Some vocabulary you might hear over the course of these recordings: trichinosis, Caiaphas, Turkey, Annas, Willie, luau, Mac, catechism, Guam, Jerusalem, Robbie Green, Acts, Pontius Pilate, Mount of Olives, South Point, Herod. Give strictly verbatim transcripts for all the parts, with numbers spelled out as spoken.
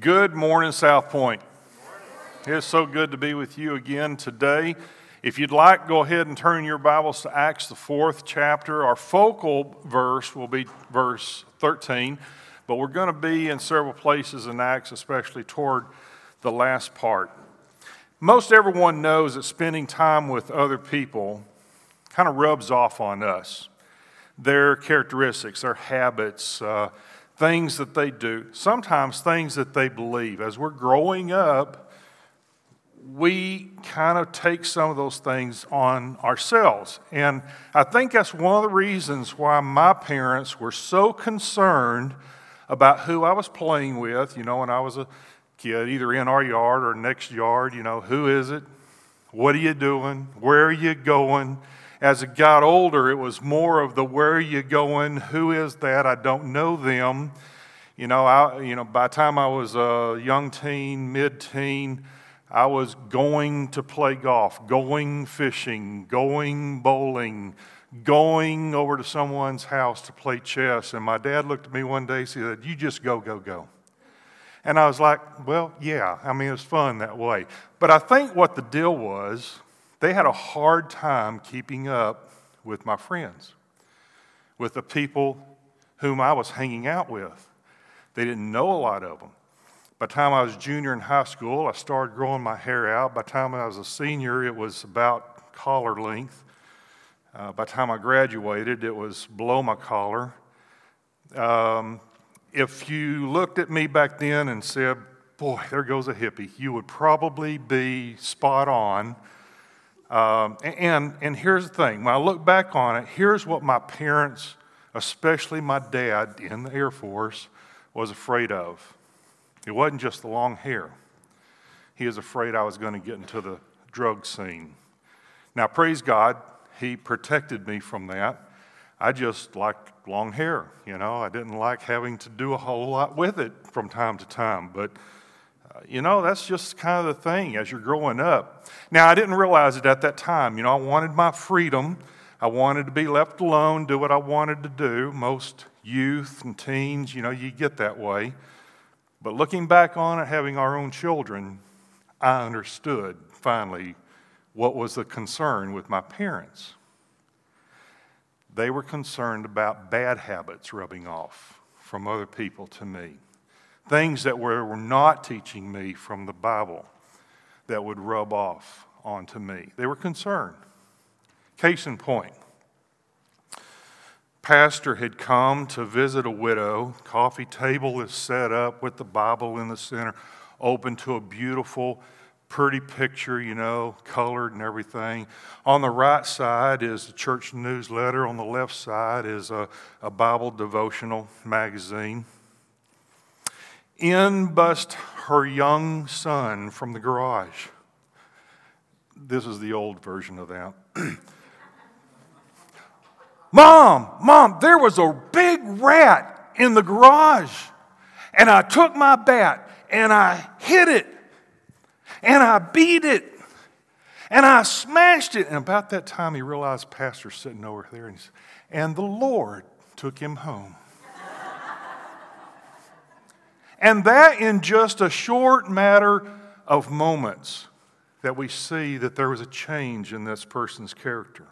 Good morning, South Point. Morning. It's so good to be with you again today. If you'd like, go ahead and turn your Bibles to Acts, the fourth chapter. Our focal verse will be verse thirteen, but we're going to be in several places in Acts, especially toward the last part. Most everyone knows that spending time with other people kind of rubs off on us. Their characteristics, their habits, uh, things that they do, sometimes things that they believe. As we're growing up, we kind of take some of those things on ourselves. And I think that's one of the reasons why my parents were so concerned about who I was playing with, you know, when I was a kid, either in our yard or next yard, you know, who is it? What are you doing? Where are you going? As it got older, it was more of the where are you going, who is that, I don't know them. You know, I, you know, by the time I was a young teen, mid-teen, I was going to play golf, going fishing, going bowling, going over to someone's house to play chess. And my dad looked at me one day and said, "You just go, go, go." And I was like, well, yeah, I mean, it was fun that way. But I think what the deal was, they had a hard time keeping up with my friends, with the people whom I was hanging out with. They didn't know a lot of them. By the time I was a junior in high school, I started growing my hair out. By the time I was a senior, it was about collar length. Uh, by the time I graduated, it was below my collar. Um, if you looked at me back then and said, "Boy, there goes a hippie," you would probably be spot on. Um, and, and here's the thing, when I look back on it, here's what my parents, especially my dad in the Air Force, was afraid of. It wasn't just the long hair. He was afraid I was going to get into the drug scene. Now, praise God, he protected me from that. I just liked long hair, you know. I didn't like having to do a whole lot with it from time to time, but you know, that's just kind of the thing as you're growing up. Now, I didn't realize it at that time. You know, I wanted my freedom. I wanted to be left alone, do what I wanted to do. Most youth and teens, you know, you get that way. But looking back on it, having our own children, I understood finally what was the concern with my parents. They were concerned about bad habits rubbing off from other people to me. Things that were, were not teaching me from the Bible that would rub off onto me. They were concerned. Case in point, pastor had come to visit a widow. Coffee table is set up with the Bible in the center, open to a beautiful, pretty picture, you know, colored and everything. On the right side is the church newsletter. On the left side is a, a Bible devotional magazine. In bust her young son from the garage. This is the old version of that. Mom, Mom, there was a big rat in the garage. And I took my bat and I hit it. And I beat it. And I smashed it. And about that time he realized pastor's sitting over there. And, he said, and the Lord took him home. And that in just a short matter of moments that we see that there was a change in this person's character.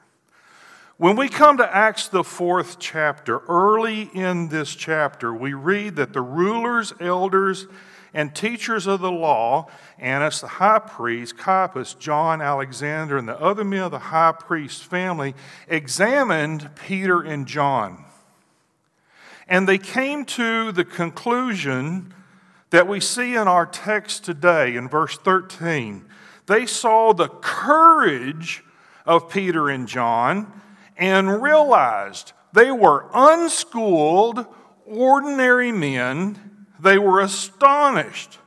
When we come to Acts, the fourth chapter, early in this chapter, we read that the rulers, elders, and teachers of the law, Annas the high priest, Caiaphas, John, Alexander, and the other men of the high priest's family, examined Peter and John. And they came to the conclusion that we see in our text today in verse thirteen. They saw the courage of Peter and John and realized they were unschooled, ordinary men. They were astonished.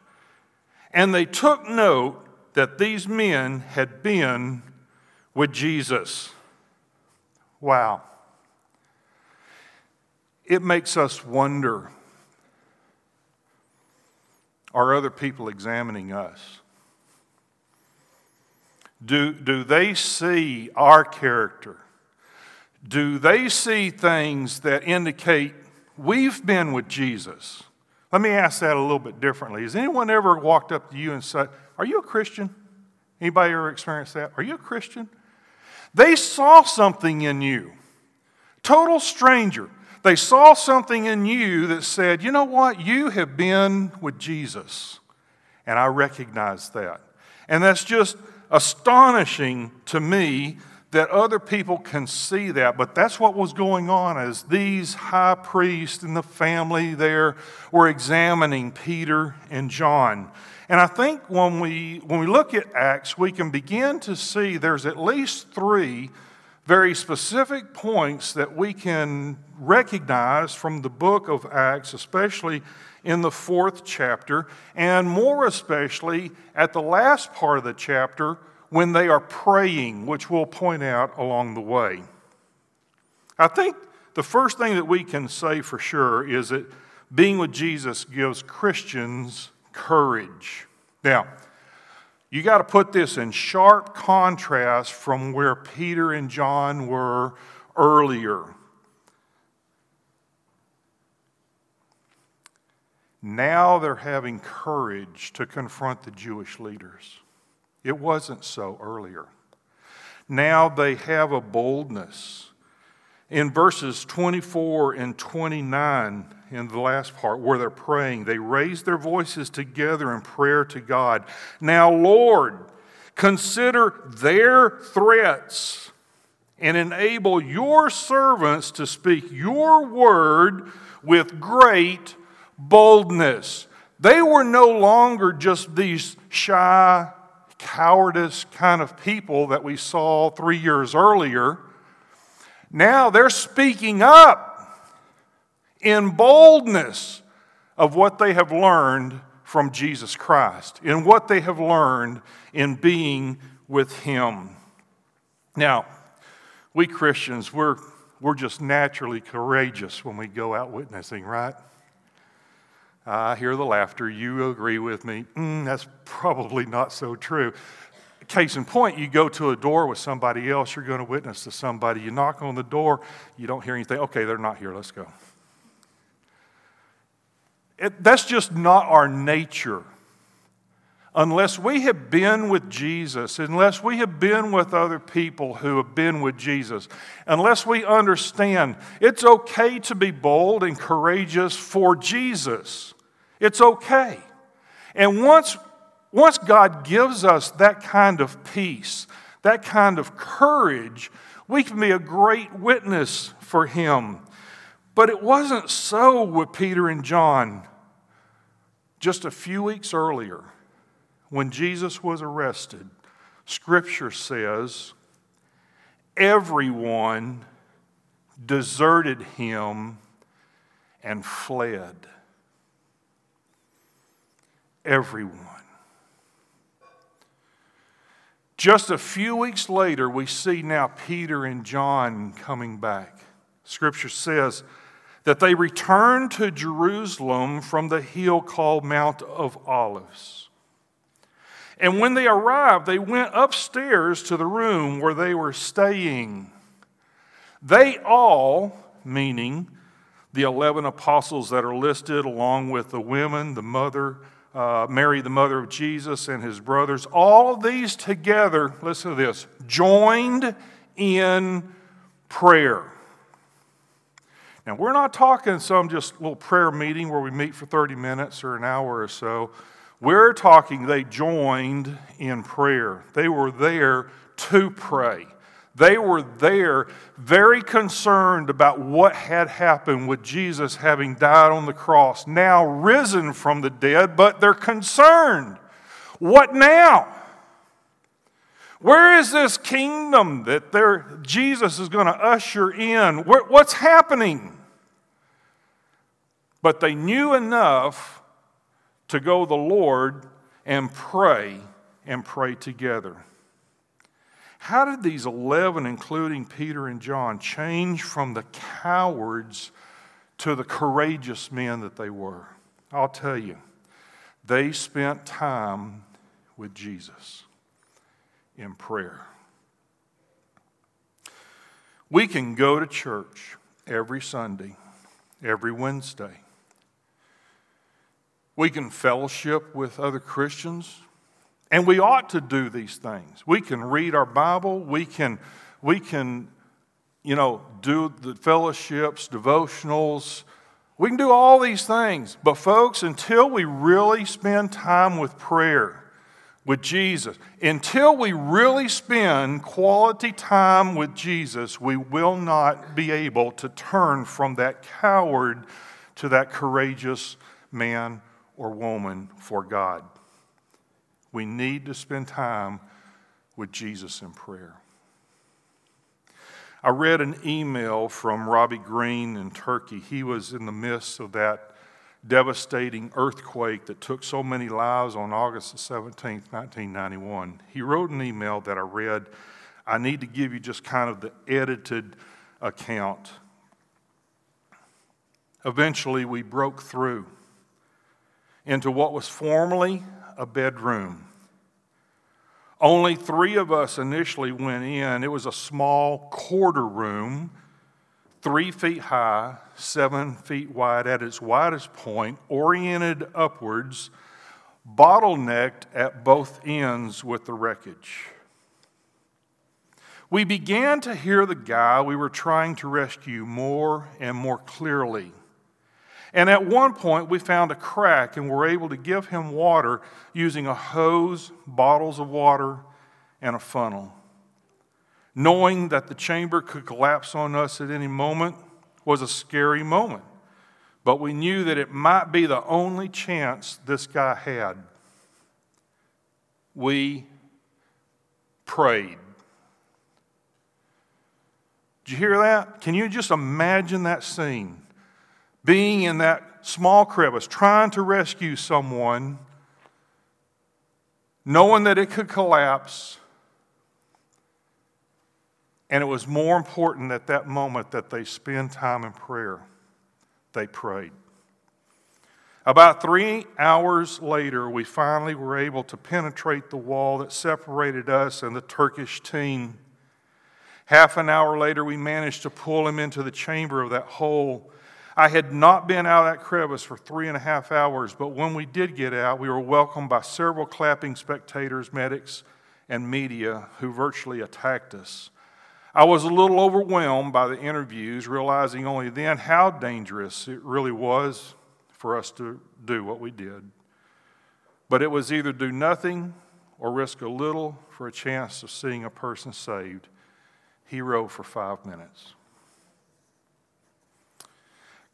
And they took note that these men had been with Jesus. Wow. It makes us wonder, are other people examining us? Do, do they see our character? Do they see things that indicate we've been with Jesus? Let me ask that a little bit differently. Has anyone ever walked up to you and said, are you a Christian? Anybody ever experienced that? Are you a Christian? They saw something in you. Total stranger. They saw something in you that said, you know what? You have been with Jesus. And I recognize that. And that's just astonishing to me that other people can see that. But that's what was going on as these high priests and the family there were examining Peter and John. And I think when we when we look at Acts, we can begin to see there's at least three very specific points that we can recognize from the book of Acts, especially in the fourth chapter, and more especially at the last part of the chapter when they are praying, which we'll point out along the way. I think the first thing that we can say for sure is that being with Jesus gives Christians courage. Now, you got to put this in sharp contrast from where Peter and John were earlier. Now they're having courage to confront the Jewish leaders. It wasn't so earlier. Now they have a boldness. In verses twenty-four and twenty-nine, in the last part where they're praying, they raise their voices together in prayer to God. Now, Lord, consider their threats and enable your servants to speak your word with great boldness. They were no longer just these shy, cowardice kind of people that we saw three years earlier. Now they're speaking up in boldness of what they have learned from Jesus Christ, in what they have learned in being with Him. Now, we Christians, we're, we're just naturally courageous when we go out witnessing, right? I hear the laughter. You agree with me. Mm, that's probably not so true. Case in point, you go to a door with somebody else, you're going to witness to somebody. You knock on the door, you don't hear anything. Okay, they're not here. Let's go. It, that's just not our nature. Unless we have been with Jesus, unless we have been with other people who have been with Jesus, unless we understand it's okay to be bold and courageous for Jesus. It's okay. And once, once God gives us that kind of peace, that kind of courage, we can be a great witness for Him. But it wasn't so with Peter and John just a few weeks earlier when Jesus was arrested. Scripture says everyone deserted him and fled. Everyone. Just a few weeks later, we see now Peter and John coming back. Scripture says that they returned to Jerusalem from the hill called Mount of Olives. And when they arrived, they went upstairs to the room where they were staying. They all, meaning the eleven apostles that are listed, along with the women, the mother, uh, Mary, the mother of Jesus, and his brothers, all these together, listen to this, joined in prayer. Now, we're not talking some just little prayer meeting where we meet for thirty minutes or an hour or so. We're talking they joined in prayer. They were there to pray. They were there very concerned about what had happened with Jesus having died on the cross, now risen from the dead, but they're concerned. What now? Where is this kingdom that there, Jesus is going to usher in? Where, what's happening? But they knew enough to go to the Lord and pray and pray together. How did these eleven, including Peter and John, change from the cowards to the courageous men that they were? I'll tell you, they spent time with Jesus. In prayer. We can go to church every Sunday, every Wednesday. We can fellowship with other Christians, and we ought to do these things. We can read our Bible. We can, we can, you know, do the fellowships, devotionals. We can do all these things. But folks, until we really spend time with prayer, with Jesus, until we really spend quality time with Jesus, we will not be able to turn from that coward to that courageous man or woman for God. We need to spend time with Jesus in prayer. I read an email from Robbie Green in Turkey. He was in the midst of that devastating earthquake that took so many lives on August the seventeenth, nineteen ninety-one. He wrote an email that I read. I need to give you just kind of the edited account. Eventually, we broke through into what was formerly a bedroom. Only three of us initially went in. It was a small quarter room, three feet high, seven feet wide at its widest point, oriented upwards, bottlenecked at both ends with the wreckage. We began to hear the guy we were trying to rescue more and more clearly. And at one point, we found a crack and were able to give him water using a hose, bottles of water, and a funnel. Knowing that the chamber could collapse on us at any moment was a scary moment, but we knew that it might be the only chance this guy had. We prayed. Did you hear that? Can you just imagine that scene? Being in that small crevice, trying to rescue someone, knowing that it could collapse, and it was more important at that moment that they spend time in prayer. They prayed. About three hours later, we finally were able to penetrate the wall that separated us and the Turkish team. Half an hour later, we managed to pull him into the chamber of that hole. I had not been out of that crevice for three and a half hours, but when we did get out, we were welcomed by several clapping spectators, medics, and media who virtually attacked us. I was a little overwhelmed by the interviews, realizing only then how dangerous it really was for us to do what we did. But it was either do nothing or risk a little for a chance of seeing a person saved. He rode for five minutes.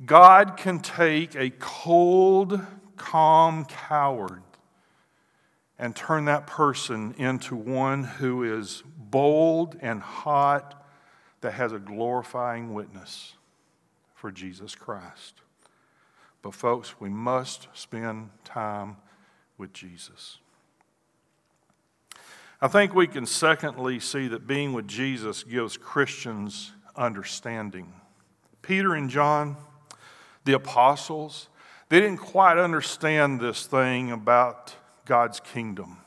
God can take a cold, calm coward and turn that person into one who is bold and hot, that has a glorifying witness for Jesus Christ. But folks, we must spend time with Jesus. I think we can secondly see that being with Jesus gives Christians understanding. Peter and John, the apostles, they didn't quite understand this thing about God's kingdom.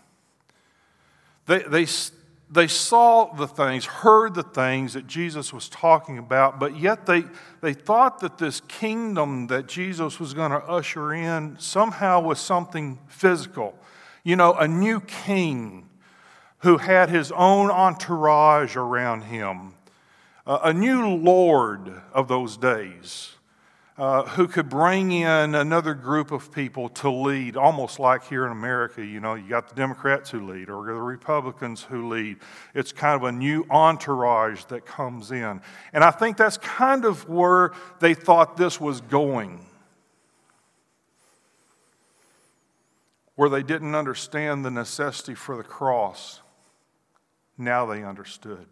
They, they, they saw the things, heard the things that Jesus was talking about, but yet they, they thought that this kingdom that Jesus was going to usher in somehow was something physical. You know, a new king who had his own entourage around him, uh, a new lord of those days. Uh, who could bring in another group of people to lead, almost like here in America. You know, you got the Democrats who lead or the Republicans who lead. It's kind of a new entourage that comes in. And I think that's kind of where they thought this was going. Where they didn't understand the necessity for the cross. Now they understood.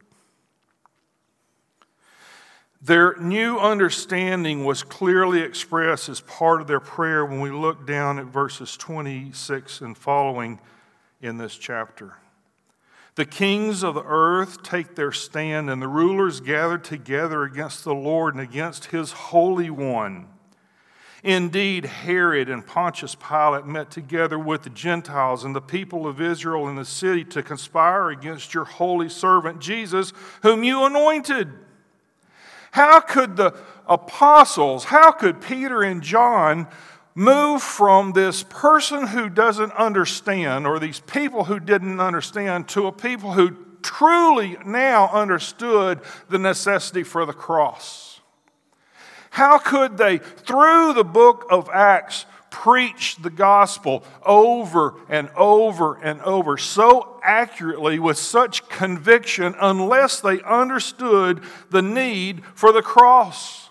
Their new understanding was clearly expressed as part of their prayer when we look down at verses twenty-six and following in this chapter. The kings of the earth take their stand, and the rulers gather together against the Lord and against his Holy One. Indeed, Herod and Pontius Pilate met together with the Gentiles and the people of Israel in the city to conspire against your holy servant Jesus, whom you anointed. How could the apostles, how could Peter and John move from this person who doesn't understand, or these people who didn't understand, to a people who truly now understood the necessity for the cross. How could they, through the book of Acts, preach the gospel over and over and over so accurately with such conviction unless they understood the need for the cross?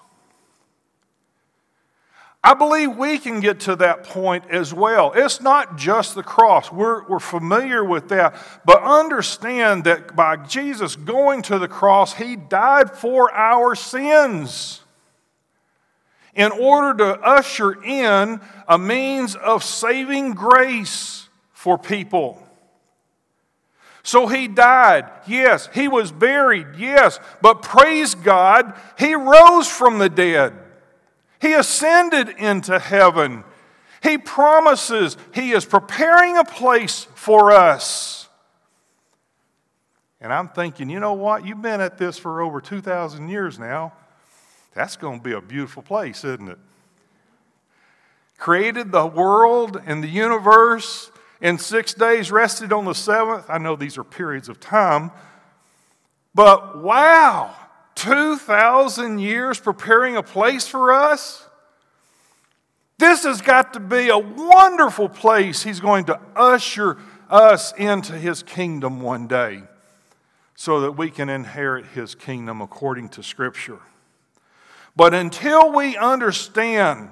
I believe we can get to that point as well. It's not just the cross. We're, we're familiar with that. But understand that by Jesus going to the cross, He died for our sins in order to usher in a means of saving grace for people. So He died, yes. He was buried, yes. But praise God, He rose from the dead. He ascended into heaven. He promises He is preparing a place for us. And I'm thinking, you know what? You've been at this for over two thousand years now. That's going to be a beautiful place, isn't it? Created the world and the universe in six days, rested on the seventh. I know these are periods of time, but wow! two thousand years preparing a place for us? This has got to be a wonderful place. He's going to usher us into His kingdom one day so that we can inherit His kingdom according to Scripture. But until we understand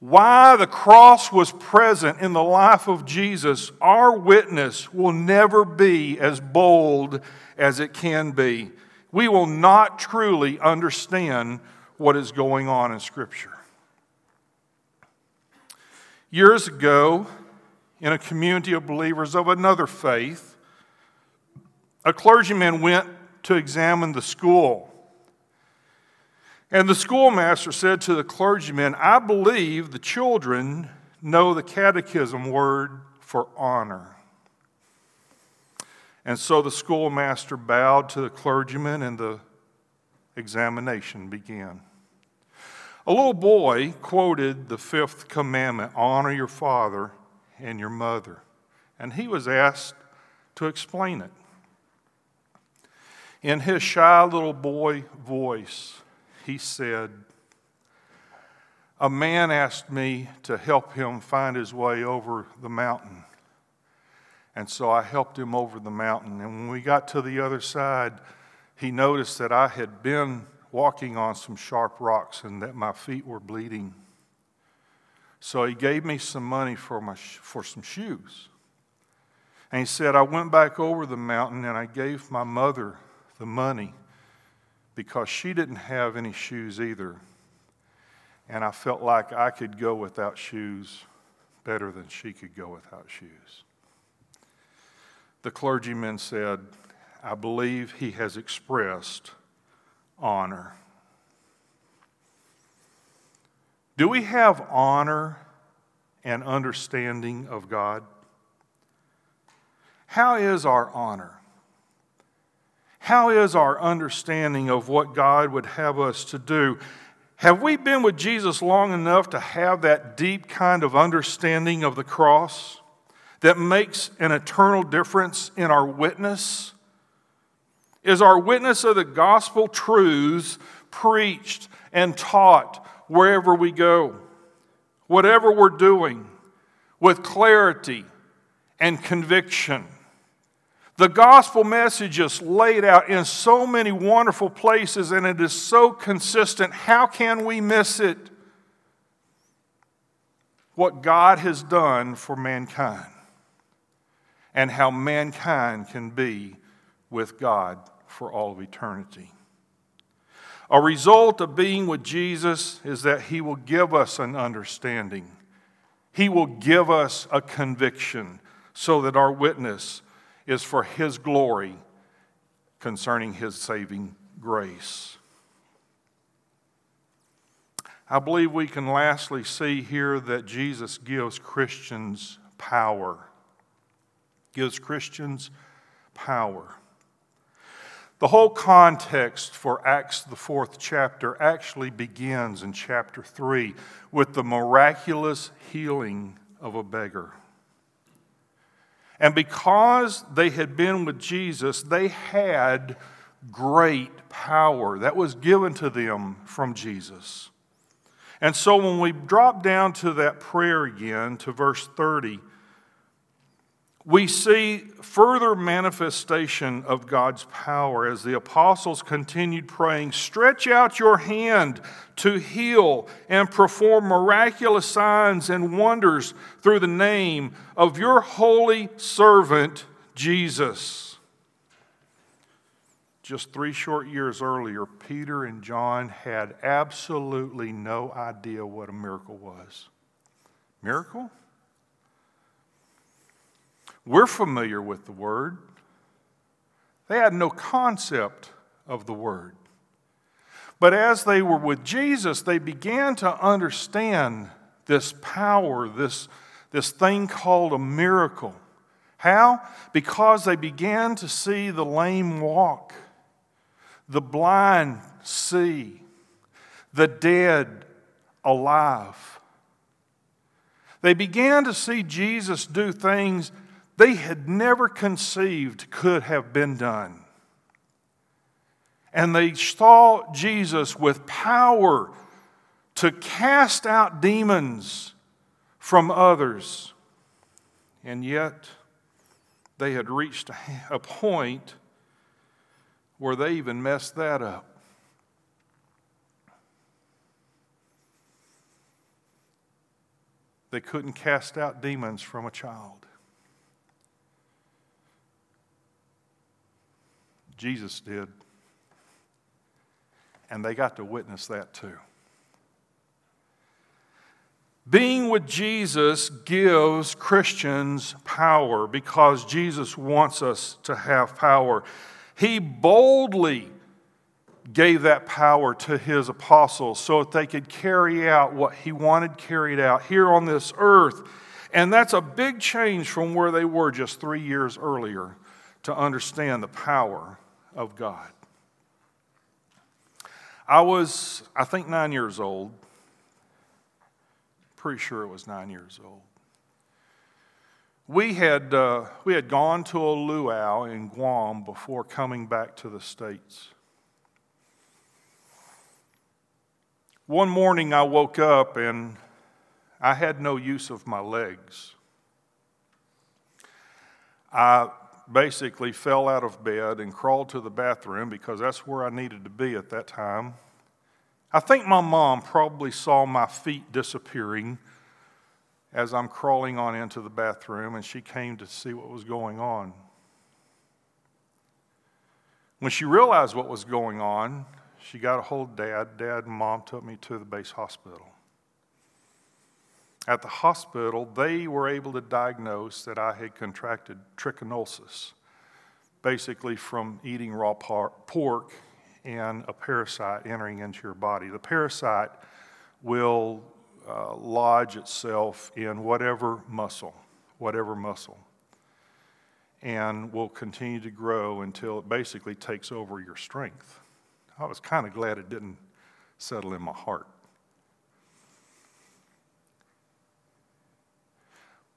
why the cross was present in the life of Jesus, our witness will never be as bold as it can be. We will not truly understand what is going on in Scripture. Years ago, in a community of believers of another faith, a clergyman went to examine the school. And the schoolmaster said to the clergyman, "I believe the children know the catechism word for honor." And so the schoolmaster bowed to the clergyman, and the examination began. A little boy quoted the fifth commandment, "Honor your father and your mother," and he was asked to explain it. In his shy little boy voice, he said, "A man asked me to help him find his way over the mountain. And so I helped him over the mountain. And when we got to the other side, he noticed that I had been walking on some sharp rocks and that my feet were bleeding. So he gave me some money for my for some shoes. And he said, I went back over the mountain and I gave my mother the money because she didn't have any shoes either. And I felt like I could go without shoes better than she could go without shoes." The clergyman said, "I believe he has expressed honor." Do we have honor and understanding of God? How is our honor? How is our understanding of what God would have us to do? Have we been with Jesus long enough to have that deep kind of understanding of the cross that makes an eternal difference in our witness? Is our witness of the gospel truths preached and taught wherever we go, whatever we're doing, with clarity and conviction? The gospel message is laid out in so many wonderful places and it is so consistent. How can we miss it? What God has done for mankind, and how mankind can be with God for all of eternity. A result of being with Jesus is that He will give us an understanding. He will give us a conviction so that our witness is for His glory concerning His saving grace. I believe we can lastly see here that Jesus gives Christians power. gives Christians power. The whole context for Acts, the fourth chapter, actually begins in chapter three with the miraculous healing of a beggar. And because they had been with Jesus, they had great power that was given to them from Jesus. And so when we drop down to that prayer again, to verse thirty, we see further manifestation of God's power as the apostles continued praying, "Stretch out your hand to heal and perform miraculous signs and wonders through the name of your holy servant, Jesus." Just three short years earlier, Peter and John had absolutely no idea what a miracle was. Miracle? We're familiar with the word. They had no concept of the word. But as they were with Jesus, they began to understand this power, this, this thing called a miracle. How? Because they began to see the lame walk, the blind see, the dead alive. They began to see Jesus do things they had never conceived could have been done. And they saw Jesus with power to cast out demons from others. And yet, they had reached a point where they even messed that up. They couldn't cast out demons from a child. Jesus did. And they got to witness that too. Being with Jesus gives Christians power because Jesus wants us to have power. He boldly gave that power to his apostles so that they could carry out what he wanted carried out here on this earth. And that's a big change from where they were just three years earlier to understand the power of God. I was, I think, nine years old. Pretty sure it was nine years old. We had uh, we had gone to a luau in Guam before coming back to the States. One morning I woke up and I had no use of my legs. I basically fell out of bed and crawled to the bathroom because that's where I needed to be at that time. I think my mom probably saw my feet disappearing as I'm crawling on into the bathroom, and she came to see what was going on. When she realized what was going on, she got a hold of Dad. Dad and Mom took me to the base hospital. At the hospital, they were able to diagnose that I had contracted trichinosis, basically from eating raw pork and a parasite entering into your body. The parasite will uh, lodge itself in whatever muscle, whatever muscle, and will continue to grow until it basically takes over your strength. I was kind of glad it didn't settle in my heart.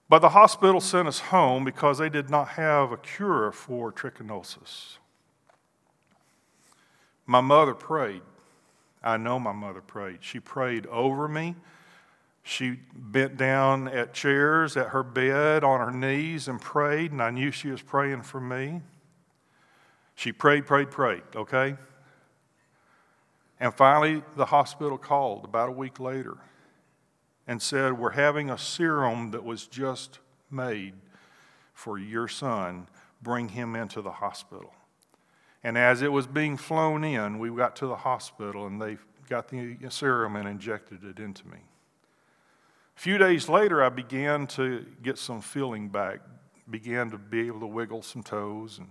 But the hospital sent us home because they did not have a cure for trichinosis. My mother prayed. I know my mother prayed. She prayed over me. She bent down at chairs, at her bed, on her knees and prayed, and I knew she was praying for me. She prayed, prayed, prayed, okay? And finally, the hospital called about a week later and said, "We're having a serum that was just made for your son. Bring him into the hospital." And as it was being flown in, we got to the hospital and they got the serum and injected it into me. A few days later, I began to get some feeling back, began to be able to wiggle some toes, and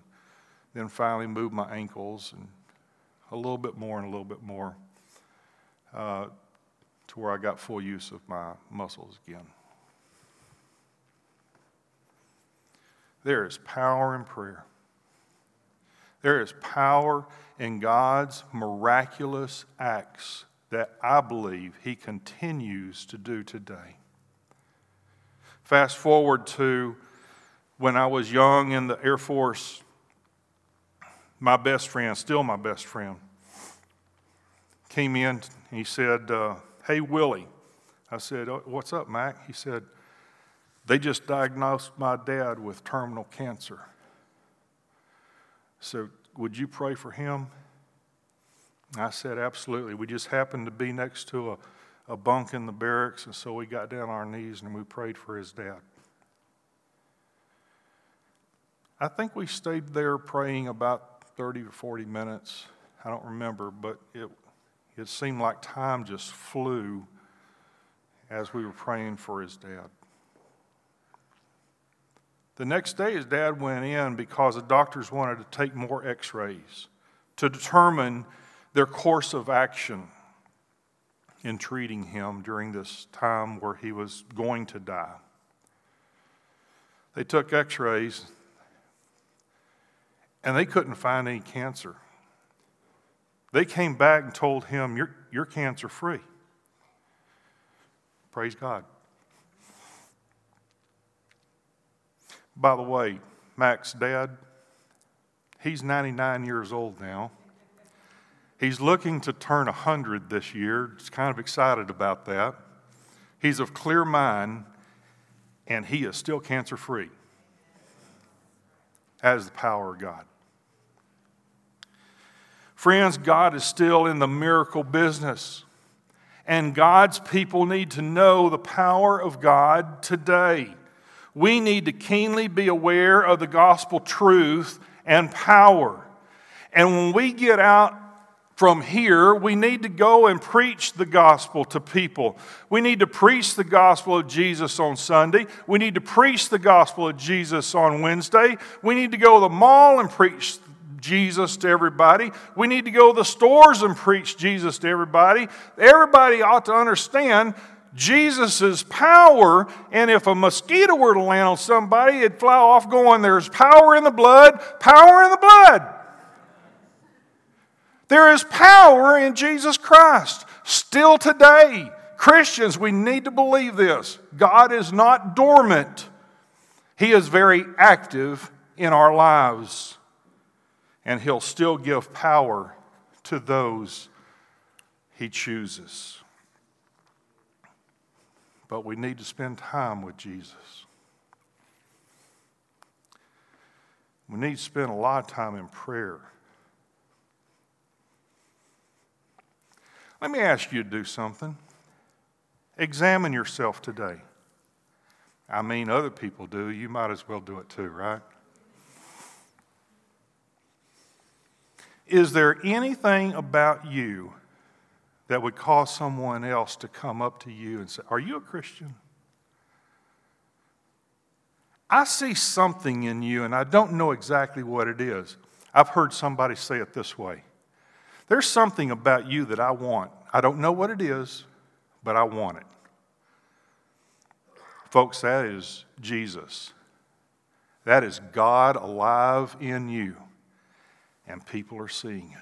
then finally move my ankles and a little bit more and a little bit more uh, to where I got full use of my muscles again. There is power in prayer. There is power in God's miraculous acts that I believe He continues to do today. Fast forward to when I was young in the Air Force, my best friend, still my best friend, came in and he said, uh, hey, Willie. I said, oh, what's up, Mac? He said, they just diagnosed my dad with terminal cancer. So would you pray for him? I said, absolutely. We just happened to be next to a, a bunk in the barracks, and so we got down on our knees and we prayed for his dad. I think we stayed there praying about thirty or forty minutes. I don't remember, but it it seemed like time just flew as we were praying for his dad. The next day, his dad went in because the doctors wanted to take more x-rays to determine their course of action in treating him during this time where he was going to die. They took x-rays, and they couldn't find any cancer. They came back and told him, you're, you're cancer-free. Praise God. By the way, Mac's dad, he's ninety-nine years old now. He's looking to turn one hundred this year. Just kind of excited about that. He's of clear mind, and he is still cancer-free. That is the power of God. Friends, God is still in the miracle business, and God's people need to know the power of God today. We need to keenly be aware of the gospel truth and power. And when we get out from here, we need to go and preach the gospel to people. We need to preach the gospel of Jesus on Sunday. We need to preach the gospel of Jesus on Wednesday. We need to go to the mall and preach Jesus to everybody. We need to go to the stores and preach Jesus to everybody. Everybody ought to understand Jesus' power, and if a mosquito were to land on somebody, it'd fly off going, there's power in the blood, power in the blood. There is power in Jesus Christ. Still today, Christians, we need to believe this. God is not dormant. He is very active in our lives, and He'll still give power to those He chooses. But we need to spend time with Jesus. We need to spend a lot of time in prayer. Let me ask you to do something. Examine yourself today. I mean, other people do. You might as well do it too, right? Is there anything about you that would cause someone else to come up to you and say, are you a Christian? I see something in you, and I don't know exactly what it is. I've heard somebody say it this way. There's something about you that I want. I don't know what it is, but I want it. Folks, that is Jesus. That is God alive in you, and people are seeing it.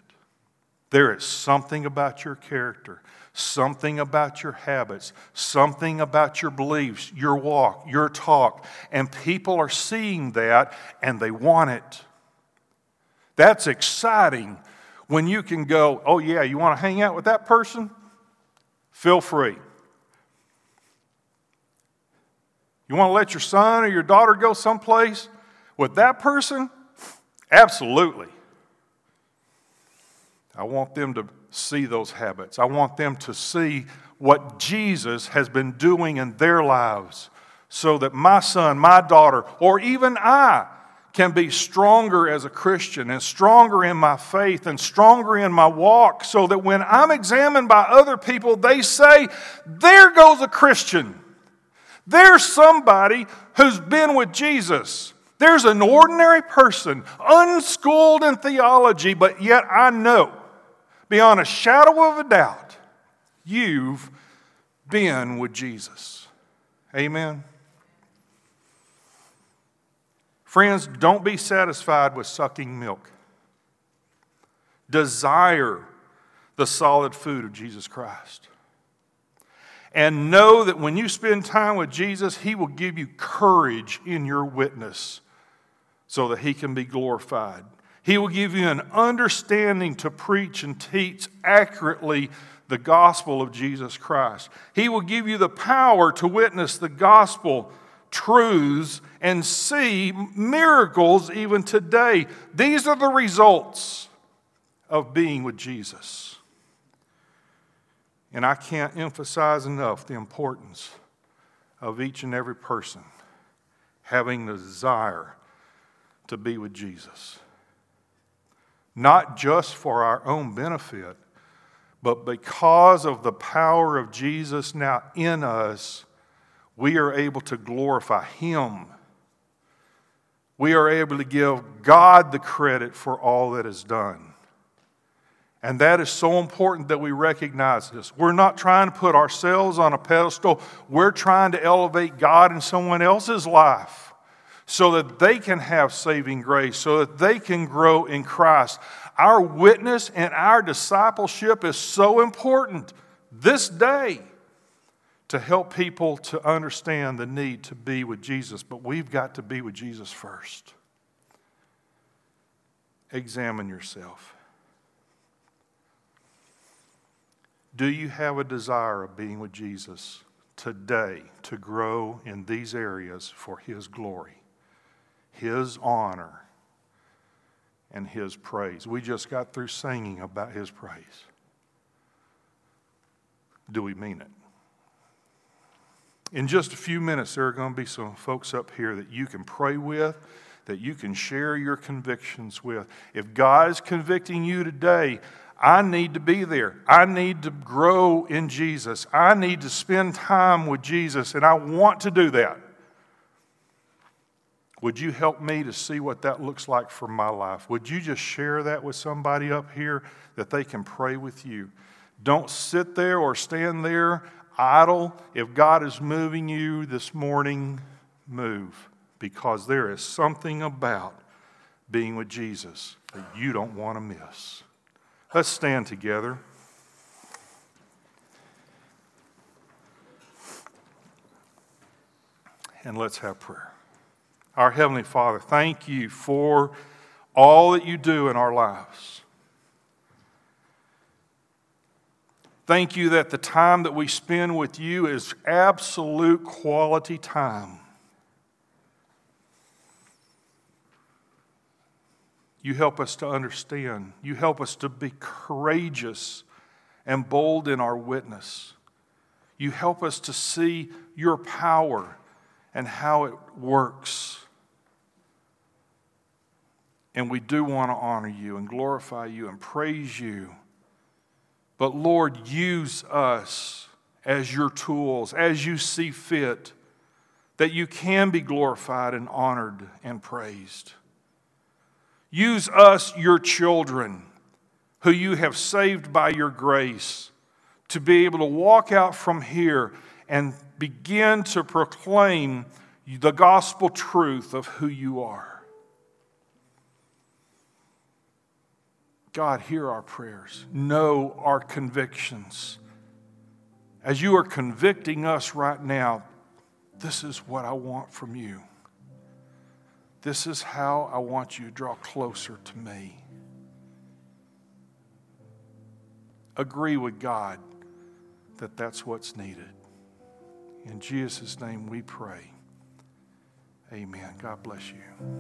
There is something about your character, something about your habits, something about your beliefs, your walk, your talk, and people are seeing that and they want it. That's exciting when you can go, oh yeah, you want to hang out with that person? Feel free. You want to let your son or your daughter go someplace with that person? Absolutely. I want them to see those habits. I want them to see what Jesus has been doing in their lives so that my son, my daughter, or even I can be stronger as a Christian and stronger in my faith and stronger in my walk so that when I'm examined by other people, they say, there goes a Christian. There's somebody who's been with Jesus. There's an ordinary person, unschooled in theology, but yet I know beyond a shadow of a doubt, you've been with Jesus. Amen. Friends, don't be satisfied with sucking milk. Desire the solid food of Jesus Christ. And know that when you spend time with Jesus, he will give you courage in your witness so that he can be glorified. He will give you an understanding to preach and teach accurately the gospel of Jesus Christ. He will give you the power to witness the gospel truths and see miracles even today. These are the results of being with Jesus. And I can't emphasize enough the importance of each and every person having the desire to be with Jesus. Not just for our own benefit, but because of the power of Jesus now in us, we are able to glorify him. We are able to give God the credit for all that is done. And that is so important that we recognize this. We're not trying to put ourselves on a pedestal. We're trying to elevate God in someone else's life so that they can have saving grace, so that they can grow in Christ. Our witness and our discipleship is so important this day to help people to understand the need to be with Jesus. But we've got to be with Jesus first. Examine yourself. Do you have a desire of being with Jesus today to grow in these areas for his glory, his honor, and his praise? We just got through singing about his praise. Do we mean it? In just a few minutes, there are going to be some folks up here that you can pray with, that you can share your convictions with. If God is convicting you today, I need to be there. I need to grow in Jesus. I need to spend time with Jesus, and I want to do that. Would you help me to see what that looks like for my life? Would you just share that with somebody up here that they can pray with you? Don't sit there or stand there idle. If God is moving you this morning, move, because there is something about being with Jesus that you don't want to miss. Let's stand together. And let's have prayer. Our Heavenly Father, thank you for all that you do in our lives. Thank you that the time that we spend with you is absolute quality time. You help us to understand. You help us to be courageous and bold in our witness. You help us to see your power and how it works. And we do want to honor you and glorify you and praise you. But Lord, use us as your tools, as you see fit, that you can be glorified and honored and praised. Use us, your children, who you have saved by your grace, to be able to walk out from here and begin to proclaim the gospel truth of who you are. God, hear our prayers. Know our convictions. As you are convicting us right now, this is what I want from you. This is how I want you to draw closer to me. Agree with God that that's what's needed. In Jesus' name we pray. Amen. God bless you.